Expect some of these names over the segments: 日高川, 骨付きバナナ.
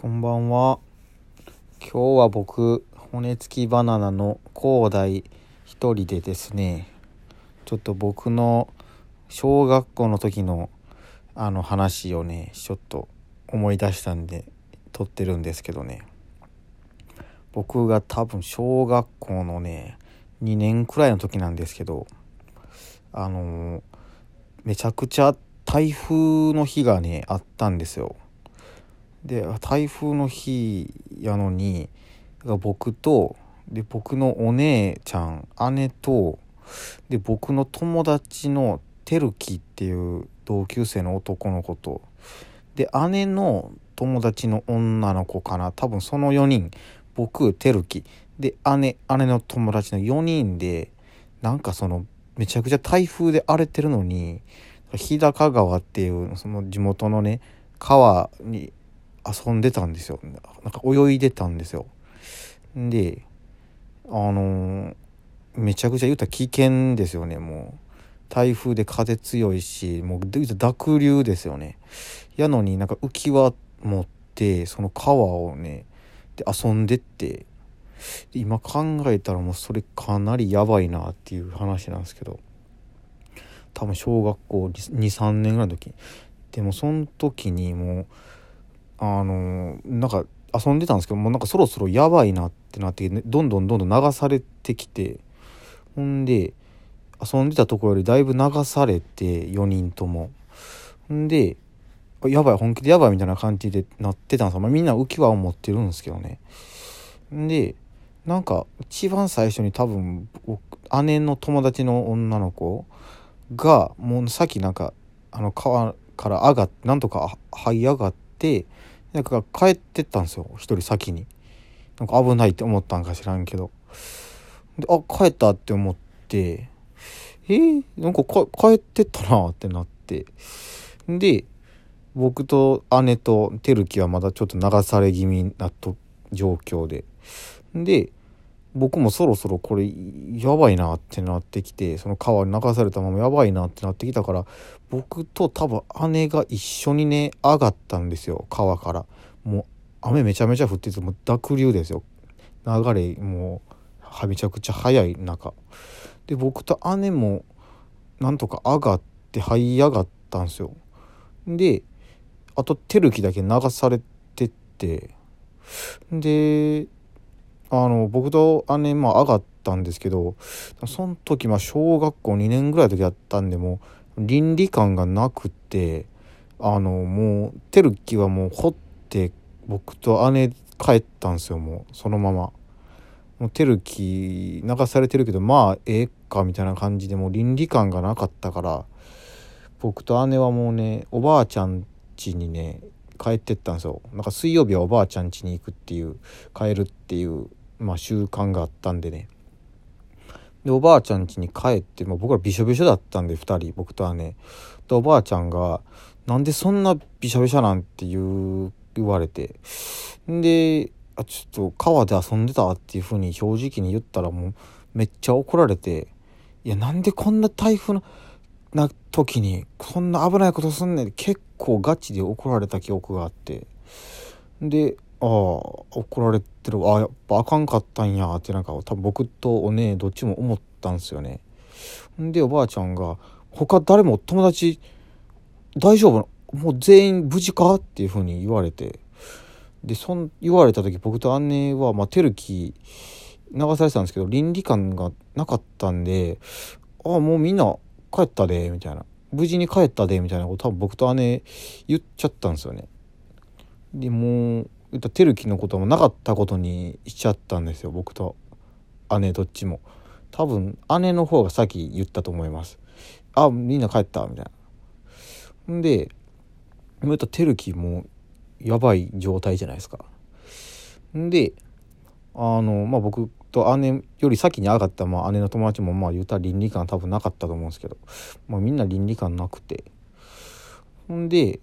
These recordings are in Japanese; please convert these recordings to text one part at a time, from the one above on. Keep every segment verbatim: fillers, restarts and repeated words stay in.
こんばんは。今日は僕骨付きバナナの高台一人でですね、ちょっと僕の小学校の時のあの話をねちょっと思い出したんで撮ってるんですけどね、僕が多分小学校のねにねんくらいの時なんですけど、あのめちゃくちゃ台風の日がねあったんですよ。で台風の日やのに僕とで僕のお姉ちゃん姉とで僕の友達のてるきっていう同級生の男の子とで姉の友達の女の子かな、多分そのよにん、僕てるきで姉姉の友達のよにんで、なんかそのめちゃくちゃ台風で荒れてるのに日高川っていうその地元のね川に遊んでたんですよ。なんか泳いでたんですよ。で、あのー、めちゃくちゃ言うたら危険ですよね。もう台風で風強いし、もう言うたら濁流ですよね。やのになんか浮き輪持ってその川をねで遊んでって、今考えたらもうそれかなりやばいなっていう話なんですけど、多分小学校に、さんねんぐらいの時、でもその時にもうあのなんか遊んでたんですけど、もうなんかそろそろやばいなってなって、ね、どんどんどんどん流されてきて、ほんで遊んでたところよりだいぶ流されてよにんとも、ほんでやばい本気でやばいみたいな感じでなってたんですよ。まあ、みんな浮き輪を持ってるんですけどね。でなんか一番最初に多分姉の友達の女の子がもうさっきなんかあの川から上がってなんとか這い上がってでなんか帰ってったんですよ、一人先に。なんか危ないって思ったんか知らんけど、であ帰ったって思ってえー、なんかか帰ってったなってなって、で僕と姉とてるきはまだちょっと流され気味なと状況で、で僕もそろそろこれやばいなってなってきて、その川に流されたままやばいなってなってきたから、僕と多分姉が一緒にね上がったんですよ、川から。もう雨めちゃめちゃ降ってて、もう濁流ですよ、流れもうめちゃくちゃ速い中で、僕と姉もなんとか上がって這い上がったんですよ。であとてるきだけ流されてって、であの僕と姉も上がったんですけど、その時まあ小学校にねんぐらいの時だったんで、もう倫理観がなくて、あのもうてるきはもう掘って僕と姉帰ったんですよ。もうそのままもうてるき流されてるけどまあええかみたいな感じで、もう倫理観がなかったから僕と姉はもうねおばあちゃん家にね帰ってったんですよ。なんか水曜日はおばあちゃん家に行くっていう帰るっていうまあ習慣があったんでね。でおばあちゃん家に帰って、まあ、僕らびしょびしょだったんでふたり、僕と姉でおばあちゃんがなんでそんなびしょびしょなんて言われて、であちょっと川で遊んでたっていう風に正直に言ったら、もうめっちゃ怒られて、いやなんでこんな台風のな時にそんな危ないことすんねん、結構ガチで怒られた記憶があって、でああ怒られてる、あやっぱあかんかったんやってなんか多分僕とお姉どっちも思ったんですよね。でおばあちゃんが他誰も友達大丈夫もう全員無事かっていう風に言われて、でそん言われた時僕と姉はまあてるき流されてたんですけど倫理観がなかったんで、ああもうみんな帰ったでみたいな、無事に帰ったでみたいなこと多分僕と姉言っちゃったんですよね。でもう言ったてるきのこともなかったことにしちゃったんですよ、僕と姉どっちも。多分姉の方が先言ったと思います、あみんな帰ったみたいな。で言ったてるきもやばい状態じゃないですか。であのまあ僕と姉より先に上がった、まあ、姉の友達もまあ言うたら倫理観多分なかったと思うんですけど、まあ、みんな倫理観なくて、ほんで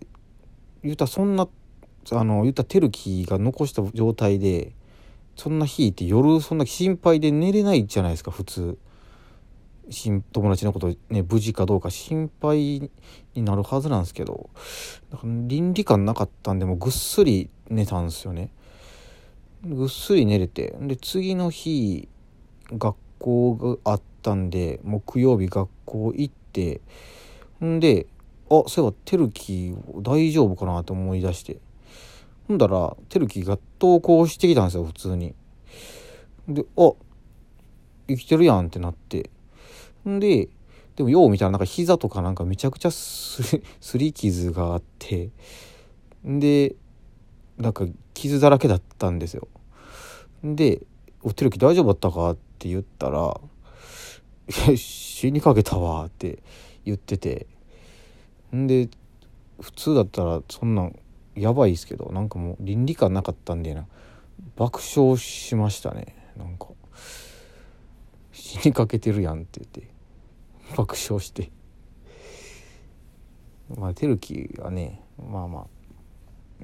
言うたらそんなあの言うたらてるきが残した状態でそんな日って夜そんな心配で寝れないじゃないですか普通。友達のこと、ね、無事かどうか心配になるはずなんですけど、だから倫理観なかったんで、もうぐっすり寝たんですよね。ぐっすり寝れて、で次の日学校があったんで、木曜日学校行って、んで、あ、そういえばてるき大丈夫かなと思い出して、ほんだらてるきが登校してきたんですよ、普通に。で、あ、生きてるやんってなって、で、でもよう見たらなんか膝とかなんかめちゃくちゃすり傷があって、でなんか傷だらけだったんですよ。で、おてるき大丈夫だったかって言ったら、死にかけたわって言ってて、んで普通だったらそんなんやばいですけど、なんかもう倫理観なかったんでな、爆笑しましたね。なんか死にかけてるやんって言って爆笑してまあてるきはね、まあまあ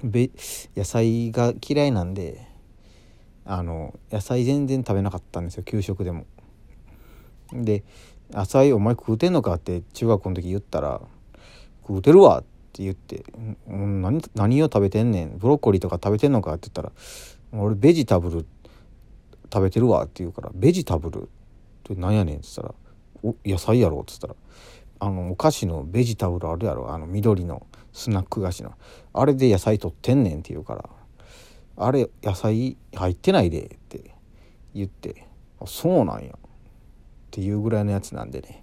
べ野菜が嫌いなんで、あの野菜全然食べなかったんですよ、給食でも。で、浅いお前食うてんのかって中学校の時言ったら、食うてるわって言って、何、何を食べてんねん、ブロッコリーとか食べてんのかって言ったら、俺ベジタブル食べてるわって言うから、ベジタブルってなんやねんって言ったら、お野菜やろって言ったら、あのお菓子のベジタブルあるやろ、あの緑のスナック菓子のあれで野菜取ってんねんって言うから、あれ野菜入ってないでって言って、あ、そうなんやっていうぐらいのやつなんでね。